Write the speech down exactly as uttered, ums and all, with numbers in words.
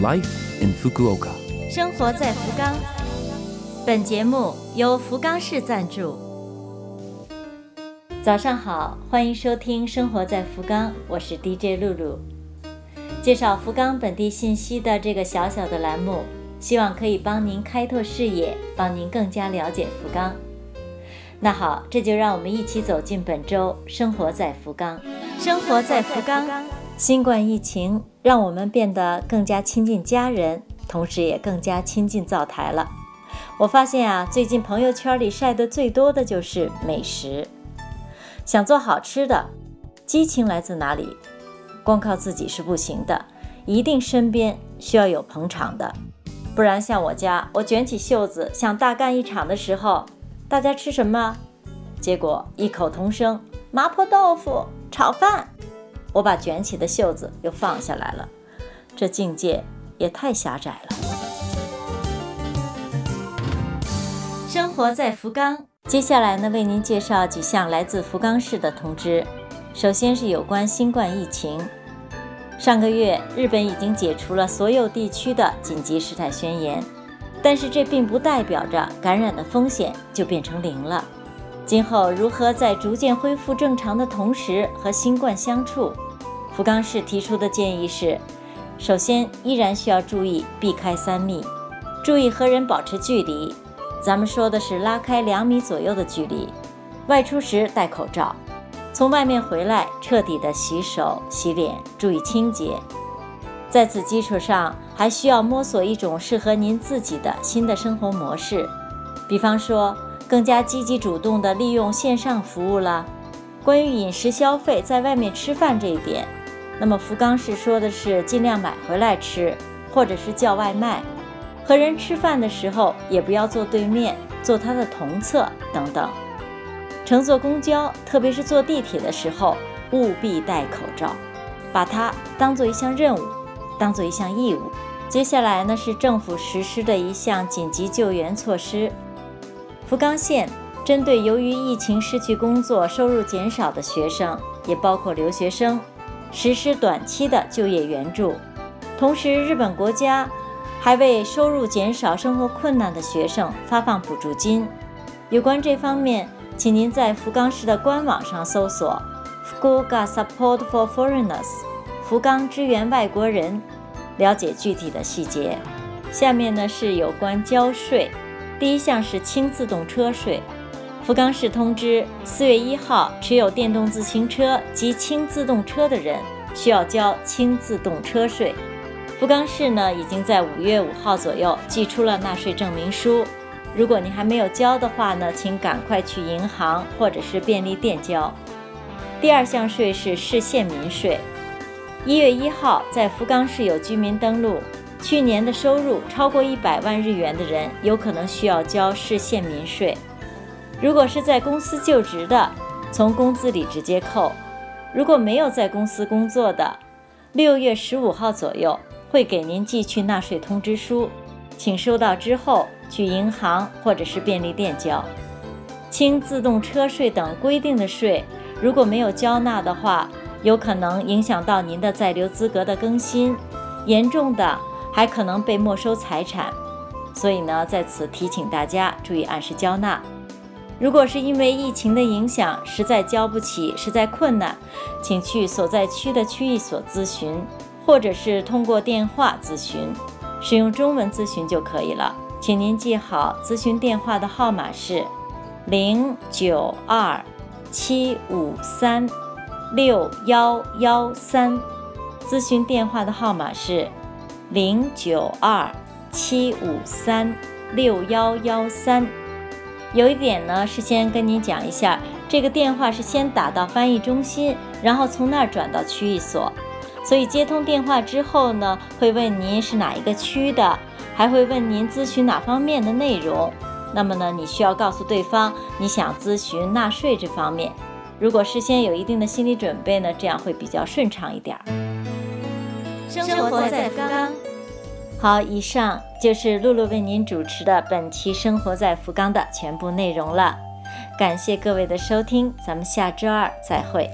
Life in Fukuoka 生活在福冈。本节目由福冈市赞助。早上好，欢迎收听生活在福冈，我是 D J 露露。介绍福冈本地信息的这个小小的栏目，希望可以帮您开拓视野，帮您更加了解福冈。那好，这就让我们一起走进本周生活在福冈。生活在福冈，新冠疫情让我们变得更加亲近家人，同时也更加亲近灶台了。我发现啊，最近朋友圈里晒得最多的就是美食。想做好吃的，激情来自哪里？光靠自己是不行的，一定身边需要有捧场的。不然像我家，我卷起袖子想大干一场的时候，大家吃什么？结果异口同声，麻婆豆腐、炒饭。我把卷起的袖子又放下来了，这境界也太狭窄了。生活在福冈，接下来呢，为您介绍几项来自福冈市的通知。首先是有关新冠疫情。上个月，日本已经解除了所有地区的紧急事态宣言，但是这并不代表着感染的风险就变成零了。今后如何在逐渐恢复正常的同时和新冠相处，福冈市提出的建议是，首先依然需要注意避开三密，注意和人保持距离，咱们说的是拉开两米左右的距离，外出时戴口罩，从外面回来彻底的洗手洗脸，注意清洁。在此基础上，还需要摸索一种适合您自己的新的生活模式，比方说更加积极主动地利用线上服务了。关于饮食消费，在外面吃饭这一点，那么福冈市说的是尽量买回来吃，或者是叫外卖。和人吃饭的时候也不要坐对面，坐他的同侧等等。乘坐公交，特别是坐地铁的时候，务必戴口罩，把它当作一项任务，当作一项义务。接下来呢，是政府实施的一项紧急救援措施。福冈县针对由于疫情失去工作、收入减少的学生，也包括留学生，实施短期的就业援助。同时，日本国家还为收入减少、生活困难的学生发放补助金。有关这方面，请您在福冈市的官网上搜索 Fukuoka support for foreigners 福冈支援外国人，了解具体的细节。下面呢，是有关交税。第一项是轻自动车税。福冈市通知，四月一号，持有电动自行车及轻自动车的人需要交轻自动车税。福冈市呢，已经在五月五号左右寄出了纳税证明书。如果您还没有交的话呢，请赶快去银行或者是便利店交。第二项税是市县民税。一月一号，在福冈市有居民登录，去年的收入超过一百万日元的人，有可能需要交市县民税。如果是在公司就职的，从工资里直接扣；如果没有在公司工作的，六月十五号左右会给您寄去纳税通知书，请收到之后去银行或者是便利店交。轻自动车税等规定的税，如果没有交纳的话，有可能影响到您的在留资格的更新，严重的还可能被没收财产，所以呢，在此提醒大家注意按时交纳。如果是因为疫情的影响，实在交不起，实在困难，请去所在区的区役所咨询，或者是通过电话咨询，使用中文咨询就可以了。请您记好，咨询电话的号码是零九二七五三六一一三，咨询电话的号码是零九二七五三六幺幺三。有一点呢，是先跟您讲一下，这个电话是先打到翻译中心，然后从那儿转到区域所，所以接通电话之后呢，会问您是哪一个区的，还会问您咨询哪方面的内容。那么呢，你需要告诉对方你想咨询纳税这方面。如果事先有一定的心理准备呢，这样会比较顺畅一点。生活在福冈。好，以上就是露露为您主持的本期生活在福冈的全部内容了。感谢各位的收听，咱们下周二再会。